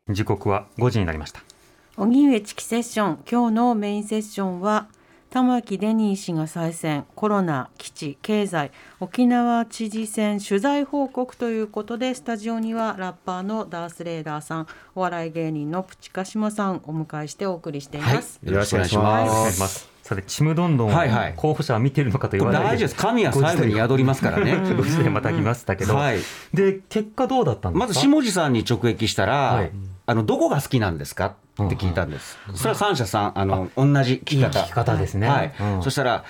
時刻は5時になりました。荻上チキセッション、今日のメインセッションは玉城デニー氏が再選、コロナ、基地、経済、沖縄知事選取材報告ということで、スタジオにはラッパーのダースレーダーさん、お笑い芸人のプチカシマさんお迎えしてお送りしています、はい、よろしくお願いします。さてちむどんどん候補者は見てるのかと言わない、はいはい、大事です。神は細部に宿りますからねご時世また来ましたけど、はい、で結果どうだったんですか。まず下地さんに直撃したら、はい、どこが好きなんですかって聞いたんです、うん、それは三者さん同じ聞き方、いい聞き方ですね、はい、うん、そしたら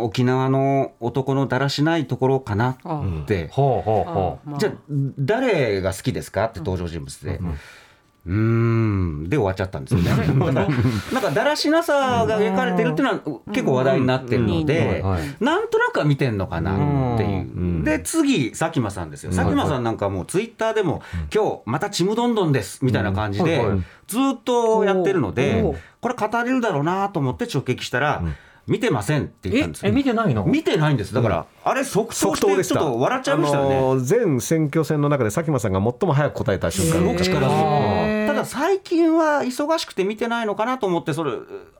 沖縄の男のだらしないところかなって、うん、じゃあ誰が好きですかって登場人物で、うんうんで終わっちゃったんですよねなんかだらしなさが描かれてるっていうのは結構話題になってるので、なんとなくは見てんのかなっていう。で次佐喜眞さんですよ。佐喜眞さんなんかもうツイッターでも今日またちむどんどんですみたいな感じでずっとやってるので、これ語れるだろうなと思って直撃したら、見てませんって言ったんですよ。見てないの？見てないんです。だから、うん、あれ即答でした。ちょっと笑っちゃいましたよね。前選挙戦の中で佐喜眞さんが最も早く答えた瞬間、すごく力強い。ただ最近は忙しくて見てないのかなと思って、それ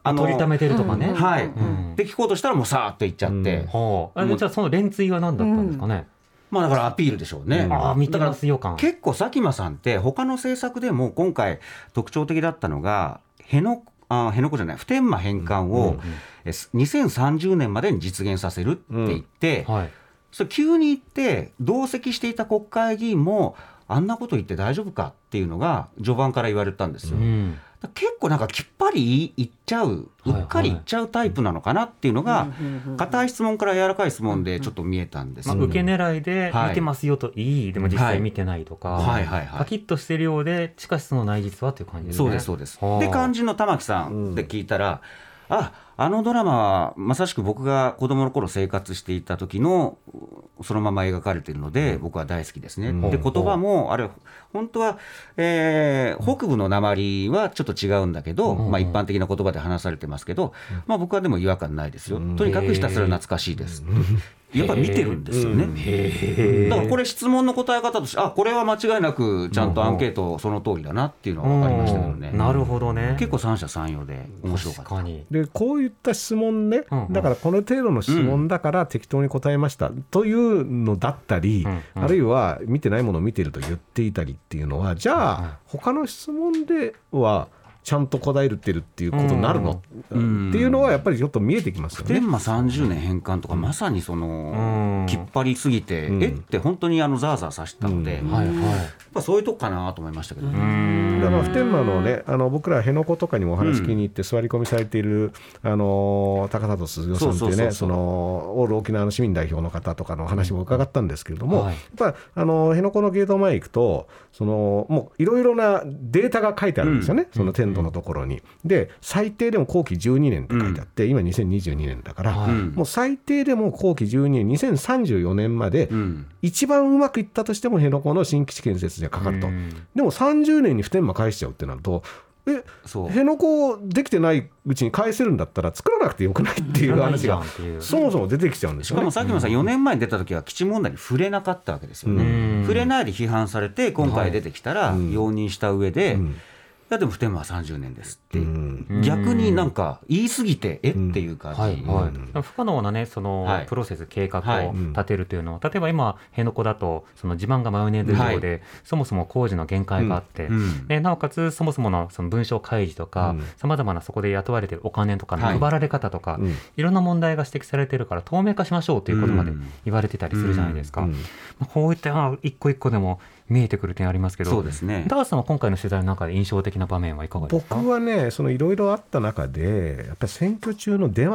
取りためてるとかね。はい。うん、で聞こうとしたらもうさーっと言っちゃって。じゃあその連追は何だったんですかね。うん、まあ、だからアピールでしょうね、うん、見てますよ感。結構佐喜眞さんって他の政策でも今回特徴的だったのが普天間返還を2030年までに実現させるって言って、うん、はい、それ急に言って同席していた国会議員もあんなこと言って大丈夫かっていうのが序盤から言われたんですよ、うん、結構なんかきっぱり言っちゃう、うっかり言っちゃうタイプなのかなっていうのが硬い質問から柔らかい質問でちょっと見えたんです、うん、受け狙いで見てますよといい、はい、でも実際見てないとか、はいはいはいはい、パキッとしてるようでしかしその内実はという感じですね。そうですそうです。で肝心の玉城さんで聞いたら、うん、あのドラマはまさしく僕が子供の頃生活していた時のそのまま描かれているので僕は大好きですね、うん、で言葉もあれ本当は、北部の訛りはちょっと違うんだけど、うん、まあ、一般的な言葉で話されてますけど、うん、まあ、僕はでも違和感ないですよ、うん、とにかくひたすら懐かしいです、うんやっぱり見てるんですよね、うん、だからこれ質問の答え方としてこれは間違いなくちゃんとアンケートその通りだなっていうのは分かりましたけどね、うんうん、なるほどね。結構三者三様で面白かった。確かに。でこういった質問ね、うんうん、だからこの程度の質問だから適当に答えましたというのだったり、うんうん、あるいは見てないものを見てると言っていたりっていうのは、じゃあ他の質問ではちゃんと答えるってるっていうことになるの、うん、っていうのはやっぱりちょっと見えてきますよね。普天間30年返還とかまさにそのきっぱりすぎて、うん、って本当にザーザーさせたので、うん、はいはい、やっぱそういうとこかなと思いましたけど、ね、だから普天間のね僕ら辺野古とかにもお話聞きに行って座り込みされている、うん、高里鈴代さんっていうね、そのオール沖縄の市民代表の方とかの話も伺ったんですけれども、はい、やっぱ辺野古のゲート前行くとそのもういろいろなデータが書いてあるんですよね、うん、その天年度のところに、うん、で最低でも後期12年って書いてあって、うん、今2022年だから、うん、もう最低でも後期12年2034年まで、うん、一番うまくいったとしても辺野古の新基地建設にはかかると、うん、でも30年に普天間返しちゃうってなると辺野古できてないうちに返せるんだったら作らなくてよくないっていう話がそもそも出てきちゃうんですよね。しかもさっきもさ4年前に出た時は基地問題に触れなかったわけですよね。触れないで批判されて今回出てきたら容認した上で、はい、うん、いやでも普天間は30年ですって、うん、逆になんか言い過ぎてえっていう感じ、うん、はいはい、不可能な、ね、そのプロセス、はい、計画を立てるというのは、例えば今辺野古だとその地盤がマヨネーズ上で、はい、そもそも工事の限界があって、うん、でなおかつそもそも その文書開示とかさまざまなそこで雇われているお金とかの配られ方とか、はい、いろんな問題が指摘されているから透明化しましょうということまで言われてたりするじゃないですか、うんうん、こういった一個一個でも見えてくる点ありますけど、そうですね、田川さんは今回の取材の中で印象的な場面はいかがですか？僕はね、いろいろあった中でやっぱり選挙中のデ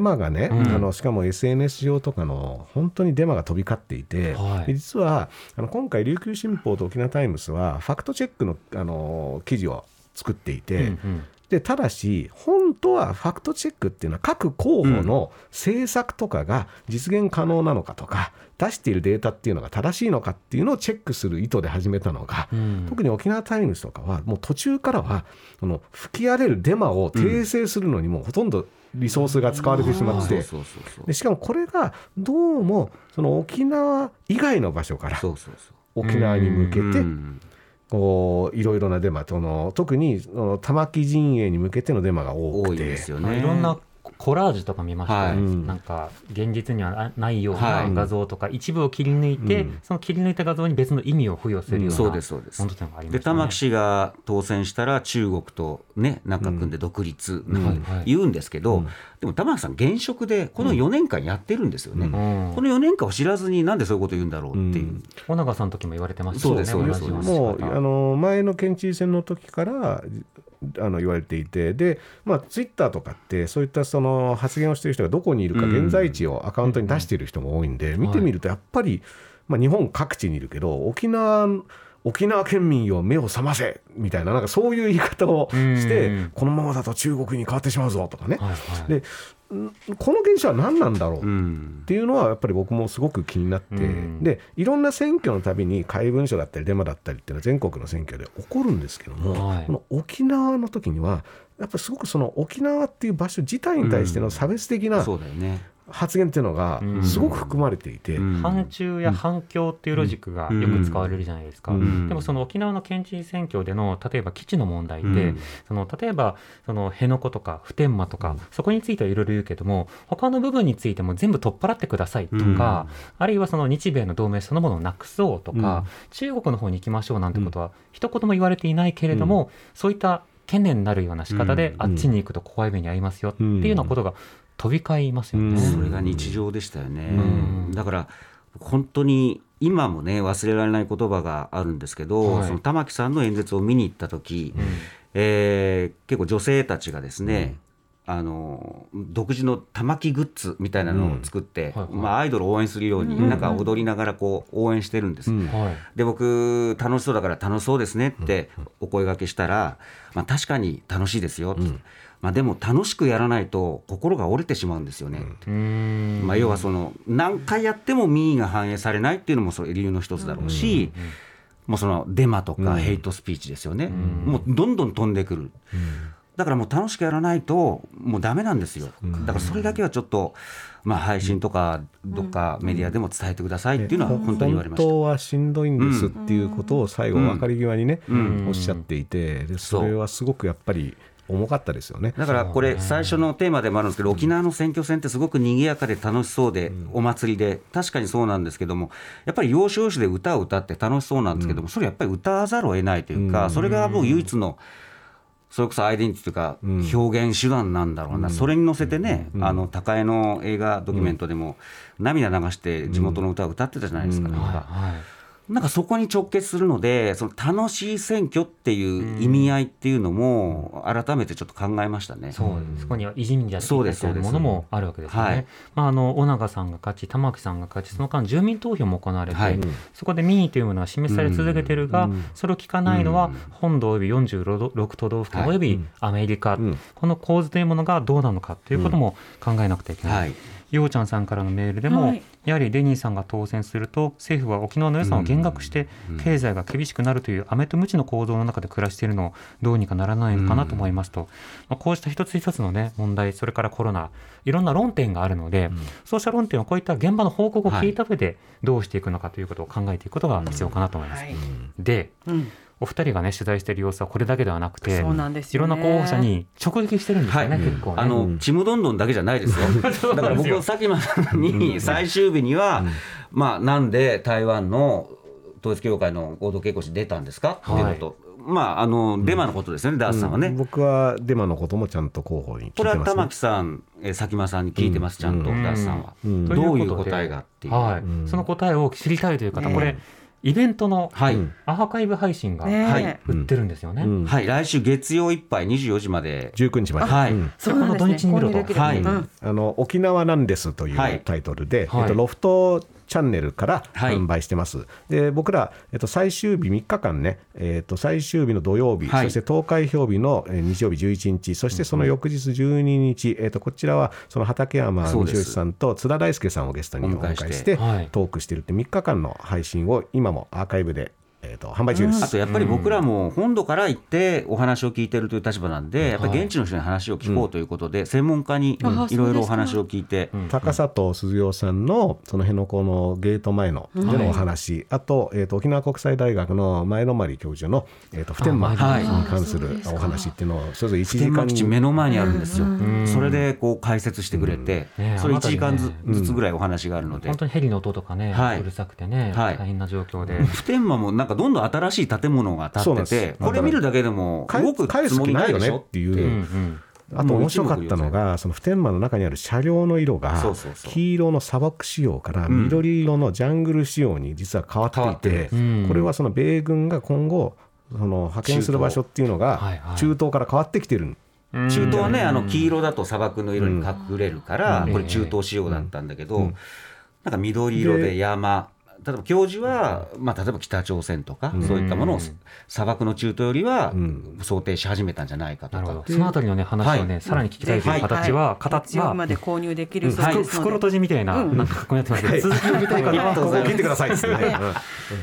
マがね、うん、しかも SNS 上とかの本当にデマが飛び交っていて、はい、実は今回琉球新報と沖縄タイムスはファクトチェックの、記事を作っていて、うんうん、でただし本当はファクトチェックっていうのは各候補の政策とかが実現可能なのかとか、出しているデータっていうのが正しいのかっていうのをチェックする意図で始めたのが、うん、特に沖縄タイムズとかはもう途中からは吹き荒れるデマを訂正するのにもうほとんどリソースが使われてしまって、でしかもこれがどうも沖縄以外の場所から沖縄に向けて、うん、いろいろなデマ、特に玉城陣営に向けてのデマが多くて、多いですよね。いろんなコラージュとか見ましたね、はい、なんか現実にはないような画像とか、はい、一部を切り抜いて、うん、その切り抜いた画像に別の意味を付与するようなものがありましたね。で玉城氏が当選したら中国と、ね、なんか組んで独立なんか言うんですけど、うんはいはい、でも玉城さん現職でこの4年間やってるんですよね、うん、この4年間を知らずになんでそういうこと言うんだろうっていう、うん、小長さんの時も言われてましたよね。そうですそうです。もう前の県知事選の時から言われていて、で、まあ、ツイッターとかってそういった発言をしている人がどこにいるか現在地をアカウントに出している人も多いんで、見てみるとやっぱり、まあ、日本各地にいるけど沖縄県民よ目を覚ませみたい なんかそういう言い方をして、うん、このままだと中国に変わってしまうぞとかね、はいはい、でこの現象は何なんだろうっていうのはやっぱり僕もすごく気になって、うん、でいろんな選挙のたびに怪文書だったりデマだったりっていうのは全国の選挙で起こるんですけども、はい、この沖縄の時にはやっぱりすごく沖縄っていう場所自体に対しての差別的な、うん、そうだよね発言っていうのがすごく含まれていて、うん、反中や反共っていうロジックがよく使われるじゃないですか、うんうん、でも沖縄の県知事選挙での例えば基地の問題で、うん、例えば辺野古とか普天間とかそこについてはいろいろ言うけども他の部分についても全部取っ払ってくださいとか、うん、あるいは日米の同盟そのものをなくそうとか、うん、中国の方に行きましょうなんてことは一言も言われていないけれども、うん、そういった懸念になるような仕方で、うん、あっちに行くと怖い目に遭いますよっていうようなことが飛び交いますよね、うん、それが日常でしたよね、うん、だから本当に今もね忘れられない言葉があるんですけど、はい、玉城さんの演説を見に行った時、うん、結構女性たちがですね、うん、独自の玉城グッズみたいなのを作って、うんはいはい、まあ、アイドルを応援するように、うん、なんか踊りながらこう応援してるんです、うんはい、で僕楽しそうだから楽しそうですねってお声掛けしたら、まあ、確かに楽しいですよと、うん、まあ、でも楽しくやらないと心が折れてしまうんですよね、うんまあ、要は何回やっても民意が反映されないっていうのもそれ理由の一つだろうし、うんうんうん、もうデマとかヘイトスピーチですよね、うん、もうどんどん飛んでくる、うん、だからもう楽しくやらないともうダメなんですよ。だからそれだけはちょっと、まあ、配信とかどっかメディアでも伝えてくださいっていうのは本当に言われました。本当はしんどいんですっていうことを最後分かり際にね、うん、おっしゃっていて、でそれはすごくやっぱり重かったですよね。だからこれ最初のテーマでもあるんですけど、沖縄の選挙戦ってすごく賑やかで楽しそうでお祭りで確かにそうなんですけども、やっぱり要所要所で歌を歌って楽しそうなんですけども、それやっぱり歌わざるを得ないというか、それがもう唯一のそれこそアイデンティティというか表現手段なんだろうな、うん、それに乗せてね、うん、高江の映画ドキュメントでも涙流して地元の歌を歌ってたじゃないですか、ね、うんはいはい、なんかそこに直結するので、その楽しい選挙っていう意味合いっていうのも改めてちょっと考えましたね。そう、そこには意地味じゃないというものもあるわけですよね。はい、尾長さんが勝ち、玉木さんが勝ち、その間住民投票も行われて、はい、そこで民意というものは示され続けているが、それを聞かないのは本土および46都道府県およびアメリカ、はい、この構図というものがどうなのかということも考えなくてはいけない。はい、ようちゃんさんからのメールでも、はい、やはりデニーさんが当選すると政府は沖縄の予算を減額して経済が厳しくなるという飴と鞭の行動の中で暮らしているのをどうにかならないのかなと思いますと、こうした一つ一つの、ね、問題、それからコロナ、いろんな論点があるので、そうした論点をこういった現場の報告を聞いた上でどうしていくのかということを考えていくことが必要かなと思います。はい、で、お二人が、ね、取材している様子はこれだけではなくて、そうなんですよね、いろんな候補者に直撃してるんですよね、はい、結構ね、ちむどんどんだけじゃないですよ。だから僕さっきまでに最終日には、まあ、なんで台湾の統一教会の合同稽古誌出たんですかっていうこと、はい、まあ、デマのことですよね、ダースさんはね。僕はデマのこともちゃんと候補に聞いてますね。これは玉木さん、佐喜眞さんに聞いてます、ちゃんと、ダースさんは、どういう答えがっていう、はい、その答えを知りたいという方、これイベントのアーカイブ配信が売ってるんですよね。はい、はい、来週月曜いっぱい24時まで19日まで、はい、そうなんですね、土日に見ると、はい、沖縄なんですというタイトルで、はい、ロフトチャンネルから販売してます。はい、で僕ら、最終日3日間ね、最終日の土曜日、はい、そして投開票日の日曜日11日、そしてその翌日12日、こちらはその畠山西芳さんと津田大介さんをゲストにお迎えしてトークしてるって3日間の配信を今もアーカイブで販売中です。あとやっぱり僕らも本土から行ってお話を聞いてるという立場なんで、やっぱり現地の人に話を聞こうということで、専門家にいろいろお話を聞いて、高里鈴代さんのその辺のこのゲート前のでのお話、はい、あと、沖縄国際大学の前のまり教授の、普天間に関するお話っていうのをそれぞれ1時間、普天間基地目の前にあるんですよ。それでこう解説してくれて、それ1時間ずつぐらいお話があるので、本当にヘリの音とかね、はい、うるさくてね、はい、大変な状況で、普天間もなんかどんどん新しい建物が建ってて、これ見るだけでも動くつもりないでしょっていう、あと面白かったのが、その普天間の中にある車両の色が黄色の砂漠仕様から緑色のジャングル仕様に実は変わっていて、これはその米軍が今後その派遣する場所っていうのが中東から変わってきてる。中東はね、黄色だと砂漠の色に隠れるからこれ中東仕様だったんだけど、なんか緑色で山、例えば教授は、まあ、例えば北朝鮮とか、そういったものを砂漠の中東よりは想定し始めたんじゃないかとか、そのあたりの、ね、話を、ね、はい、さらに聞きたいという形は、はい、形はまで購入できるそうですので、袋閉じみたいな、なんかこうやってますけど、続きを見たい方はここを聞いてくださいですね。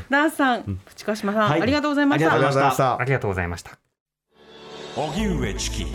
ダースさん、プチカシマさん、はい、ありがとうございました。ありがとうございました。荻上チキ